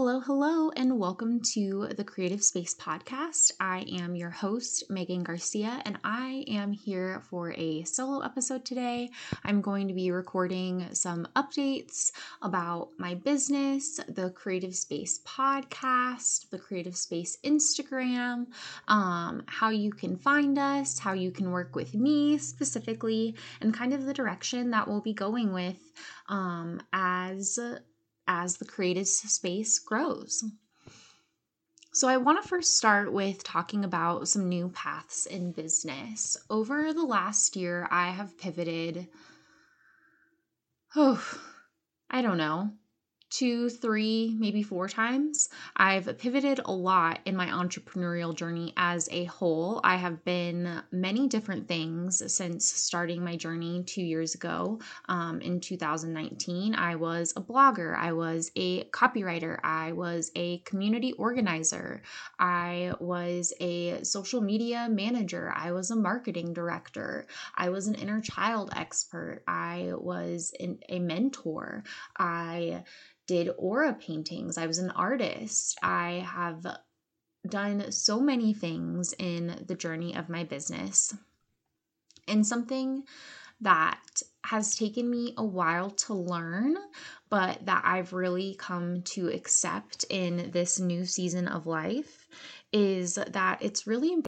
Hello, and welcome to the Creative Space podcast. I am your host, Megan Garcia, and I am here for a solo episode today. I'm going to be recording some updates about my business, the Creative Space podcast, the Creative Space Instagram, how you can find us, how you can work with me specifically, and kind of the direction that we'll be going with as the creative space grows. So I want to first start with talking about some new paths in business. Over the last year, I have pivoted, two, three, maybe four times. I've pivoted a lot in my entrepreneurial journey as a whole. I have been many different things since starting my journey 2 years ago. In 2019, I was a blogger. I was a copywriter. I was a community organizer. I was a social media manager. I was a marketing director. I was an inner child expert. I was a mentor. I did aura paintings. I was an artist. I have done so many things in the journey of my business. And something that has taken me a while to learn, but that I've really come to accept in this new season of life is that it's really important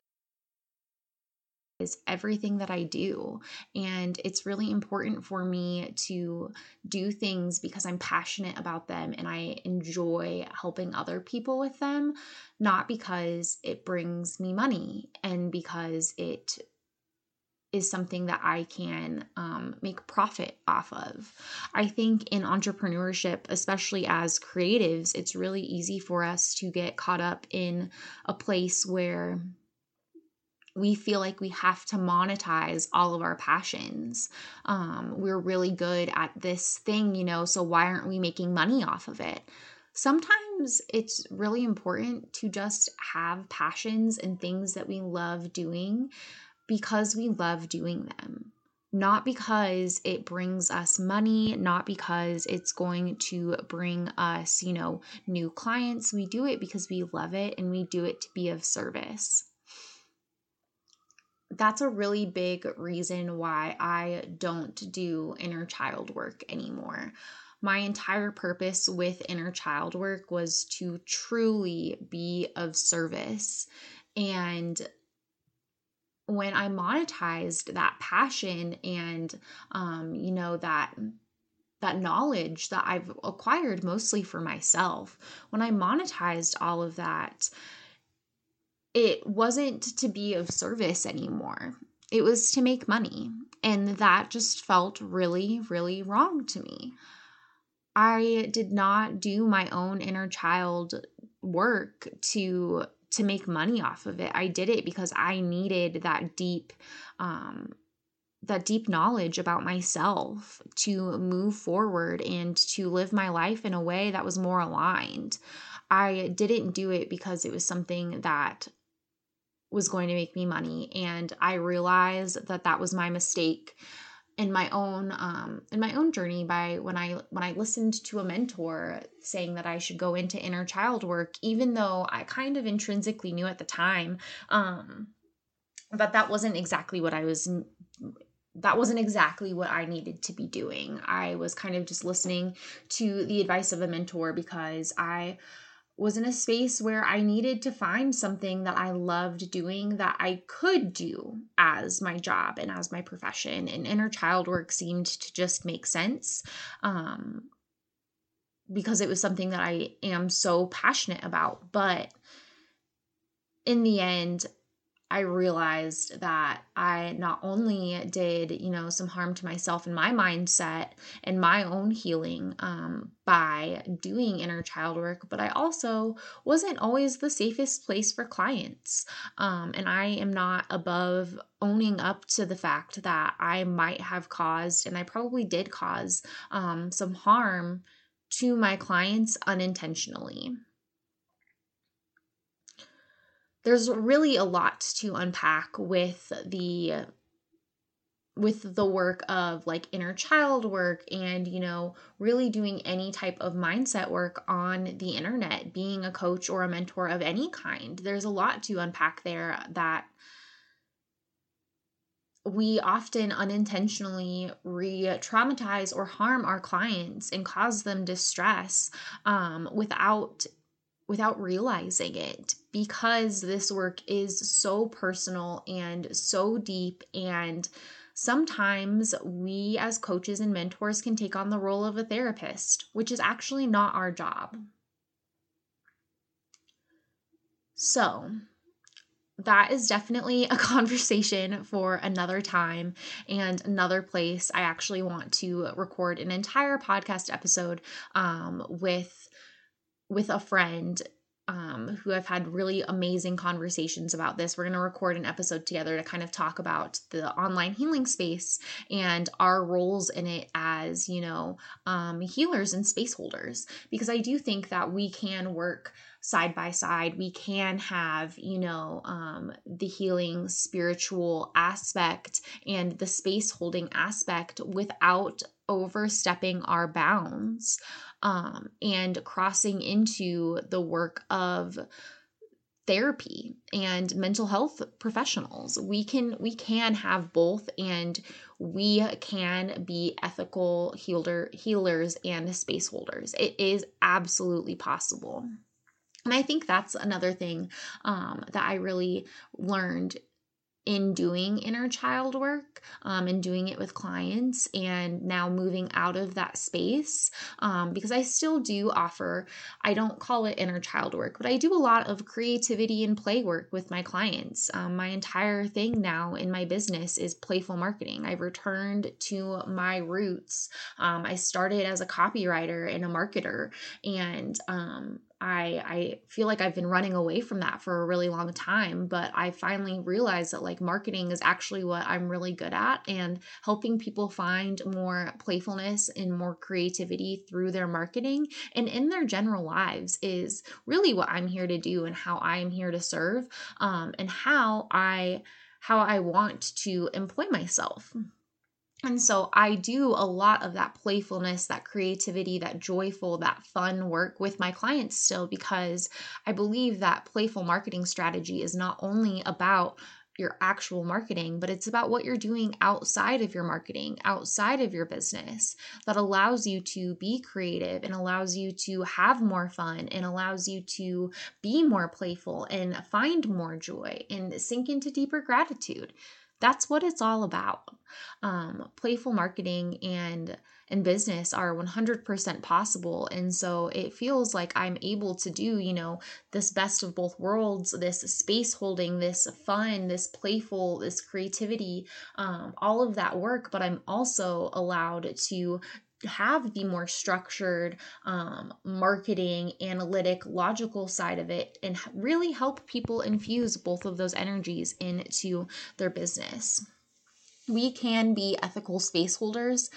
is everything that I do. And it's really important for me to do things because I'm passionate about them and I enjoy helping other people with them, not because it brings me money and because it is something that I can make profit off of. I think in entrepreneurship, especially as creatives, it's really easy for us to get caught up in a place where we feel like we have to monetize all of our passions. We're really good at this thing, so why aren't we making money off of it? Sometimes it's really important to just have passions and things that we love doing because we love doing them, not because it brings us money, not because it's going to bring us, new clients. We do it because we love it and we do it to be of service. That's a really big reason why I don't do inner child work anymore. My entire purpose with inner child work was to truly be of service. And when I monetized that passion and, that knowledge that I've acquired mostly for myself, when I monetized all of that, it wasn't to be of service anymore. It was to make money. And that just felt really, really wrong to me. I did not do my own inner child work to make money off of it. I did it because I needed that deep knowledge about myself to move forward and to live my life in a way that was more aligned. I didn't do it because it was something that was going to make me money. And I realized that was my mistake in my own journey by when I listened to a mentor saying that I should go into inner child work, even though I kind of intrinsically knew at the time, that wasn't exactly what that wasn't exactly what I needed to be doing. I was kind of just listening to the advice of a mentor because I was in a space where I needed to find something that I loved doing that I could do as my job and as my profession. And inner child work seemed to just make sense because it was something that I am so passionate about. But in the end, I realized that I not only did, some harm to myself and my mindset and my own healing by doing inner child work, but I also wasn't always the safest place for clients. And I am not above owning up to the fact that I might have caused, and I probably did cause, some harm to my clients unintentionally. There's really a lot to unpack with the with the work of like inner child work and, you know, really doing any type of mindset work on the internet, being a coach or a mentor of any kind. There's a lot to unpack there that we often unintentionally re-traumatize or harm our clients and cause them distress without realizing it, because this work is so personal and so deep. And sometimes we as coaches and mentors can take on the role of a therapist, which is actually not our job. So that is definitely a conversation for another time and another place. I actually want to record an entire podcast episode with a friend who I've had really amazing conversations about this. We're going to record an episode together to kind of talk about the online healing space and our roles in it as, you know, healers and space holders, because I do think that we can work side by side. We can have, you know, the healing spiritual aspect and the space holding aspect without overstepping our bounds, and crossing into the work of therapy and mental health professionals. We can have both, and we can be ethical healers and space holders. It is absolutely possible. And I think that's another thing that I really learned in doing inner child work, and doing it with clients, and now moving out of that space, because I still do offer, I don't call it inner child work, but I do a lot of creativity and play work with my clients. My entire thing now in my business is playful marketing. I've returned to my roots. I started as a copywriter and a marketer, and I feel like I've been running away from that for a really long time, but I finally realized that like marketing is actually what I'm really good at, and helping people find more playfulness and more creativity through their marketing and in their general lives is really what I'm here to do, and how I am here to serve, and how I want to employ myself. And so I do a lot of that playfulness, that creativity, that joyful, that fun work with my clients still, because I believe that playful marketing strategy is not only about your actual marketing, but it's about what you're doing outside of your marketing, outside of your business, that allows you to be creative and allows you to have more fun and allows you to be more playful and find more joy and sink into deeper gratitude. That's what it's all about. Playful marketing and business are 100% possible. And so it feels like I'm able to do, you know, this best of both worlds, this space holding, this fun, this playful, this creativity, all of that work. But I'm also allowed to have the more structured, marketing, analytic, logical side of it, and really help people infuse both of those energies into their business. We can be ethical space holders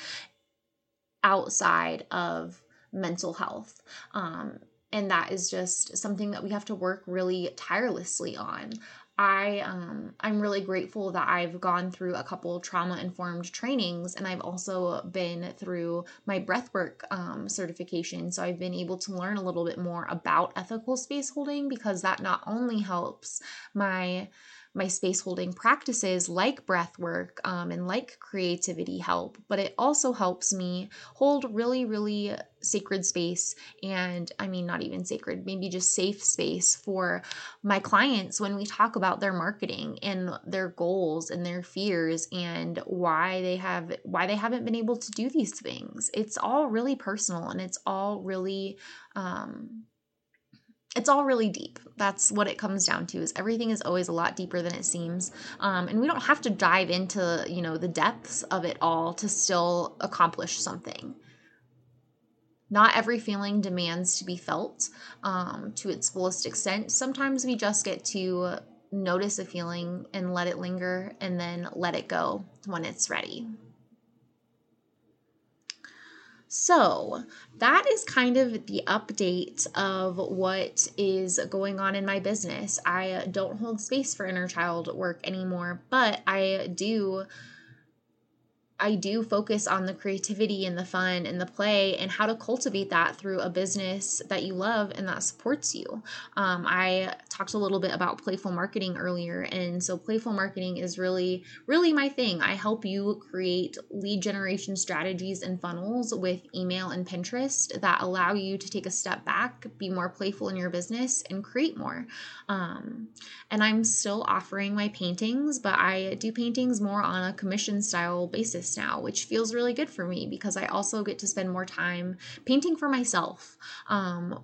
outside of mental health. And that is just something that we have to work really tirelessly on. I'm really grateful that I've gone through a couple trauma-informed trainings, and I've also been through my breathwork certification. So I've been able to learn a little bit more about ethical space holding, because that not only helps my space holding practices like breathwork and like creativity help, but it also helps me hold really, really sacred space, and I mean, not even sacred, maybe just safe space for my clients when we talk about their marketing and their goals and their fears and why they haven't been able to do these things. It's all really personal, and it's all really deep. That's what it comes down to, is everything is always a lot deeper than it seems. And we don't have to dive into, you know, the depths of it all to still accomplish something. Not every feeling demands to be felt to its fullest extent. Sometimes we just get to notice a feeling and let it linger, and then let it go when it's ready. So that is kind of the update of what is going on in my business. I don't hold space for inner child work anymore, but I do I do focus on the creativity and the fun and the play and how to cultivate that through a business that you love and that supports you. I talked a little bit about playful marketing earlier. And so playful marketing is really, really my thing. I help you create lead generation strategies and funnels with email and Pinterest that allow you to take a step back, be more playful in your business, and create more. And I'm still offering my paintings, but I do paintings more on a commission style basis now, which feels really good for me because I also get to spend more time painting for myself,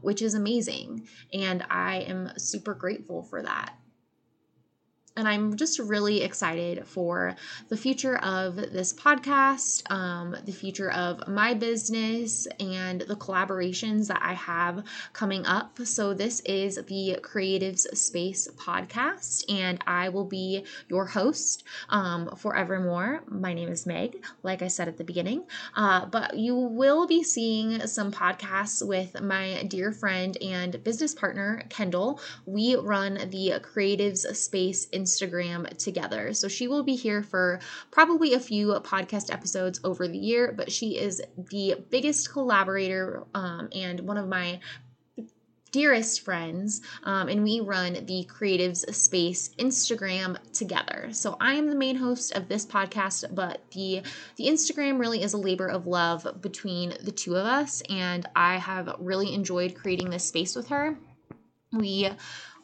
which is amazing. And I am super grateful for that. And I'm just really excited for the future of this podcast, the future of my business, and the collaborations that I have coming up. So this is the Creatives Space podcast, and I will be your host forevermore. My name is Meg, like I said at the beginning, but you will be seeing some podcasts with my dear friend and business partner, Kendall. We run the Creatives Space Instagram together. So she will be here for probably a few podcast episodes over the year, but she is the biggest collaborator and one of my dearest friends, and we run the Creatives Space Instagram together. So I am the main host of this podcast, but the Instagram really is a labor of love between the two of us, and I have really enjoyed creating this space with her.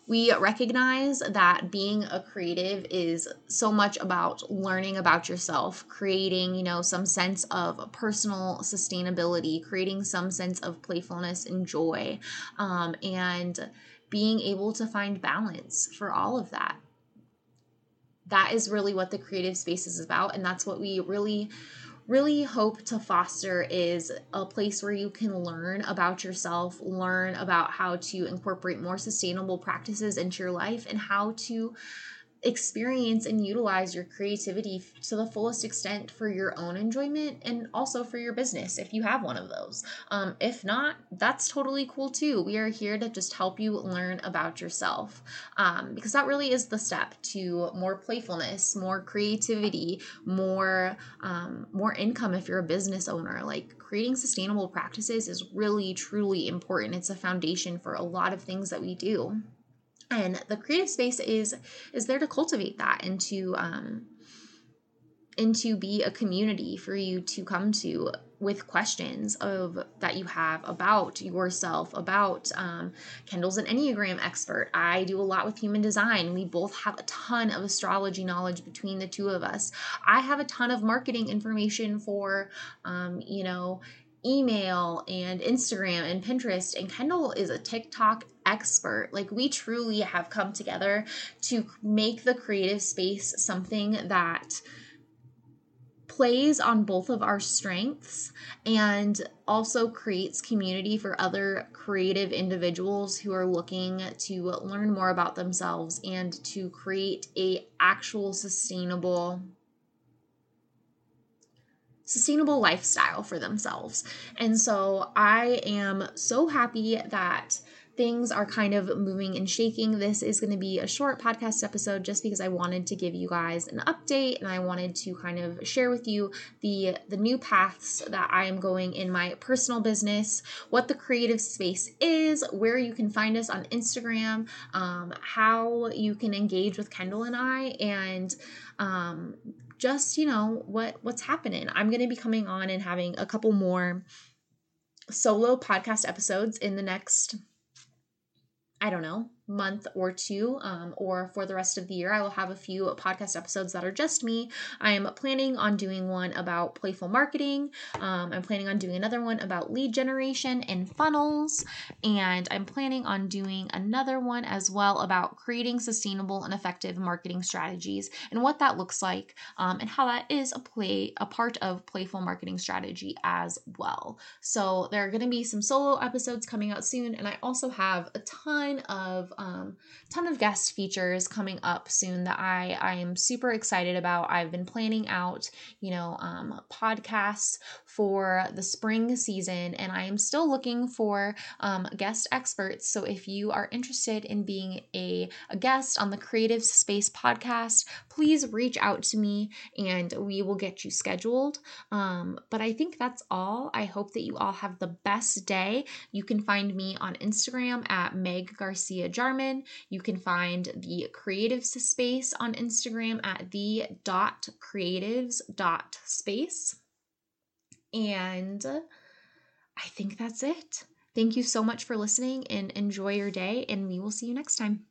We recognize that being a creative is so much about learning about yourself, creating, some sense of personal sustainability, creating some sense of playfulness and joy, and being able to find balance for all of that. That is really what the Creative Space is about, and that's what we really hope to foster, is a place where you can learn about yourself, learn about how to incorporate more sustainable practices into your life, and how to experience and utilize your creativity to the fullest extent for your own enjoyment and also for your business if you have one of those. If not, that's totally cool too. We are here to just help you learn about yourself, because that really is the step to more playfulness, more creativity, more income if you're a business owner. Like, creating sustainable practices is really, truly important. It's a foundation for a lot of things that we do. And the Creative Space is there to cultivate that and to be a community for you to come to with questions that you have about yourself, about Kendall's an Enneagram expert. I do a lot with human design. We both have a ton of astrology knowledge between the two of us. I have a ton of marketing information for, email and Instagram and Pinterest, and Kendall is a TikTok expert. Like, we truly have come together to make the Creative Space something that plays on both of our strengths and also creates community for other creative individuals who are looking to learn more about themselves and to create a actual sustainable lifestyle for themselves. And so I am so happy that things are kind of moving and shaking. This is going to be a short podcast episode just because I wanted to give you guys an update, and I wanted to kind of share with you the new paths that I am going in my personal business, what the Creative Space is, where you can find us on Instagram, how you can engage with Kendall and I, and just, what's happening. I'm going to be coming on and having a couple more solo podcast episodes in the next, I don't know, month or two, or for the rest of the year. I will have a few podcast episodes that are just me. I am planning on doing one about playful marketing. I'm planning on doing another one about lead generation and funnels. And I'm planning on doing another one as well about creating sustainable and effective marketing strategies and what that looks like, and how that is a part of playful marketing strategy as well. So there are going to be some solo episodes coming out soon. And I also have a ton of ton of guest features coming up soon that I am super excited about. I've been planning out, podcasts for the spring season, and I am still looking for guest experts. So if you are interested in being a guest on the Creative Space podcast, please reach out to me and we will get you scheduled. But I think that's all. I hope that you all have the best day. You can find me on Instagram at Meg Garcia Jarman. You can find the Creative Space on Instagram at the.creatives.space. And I think that's it. Thank you so much for listening and enjoy your day, and we will see you next time.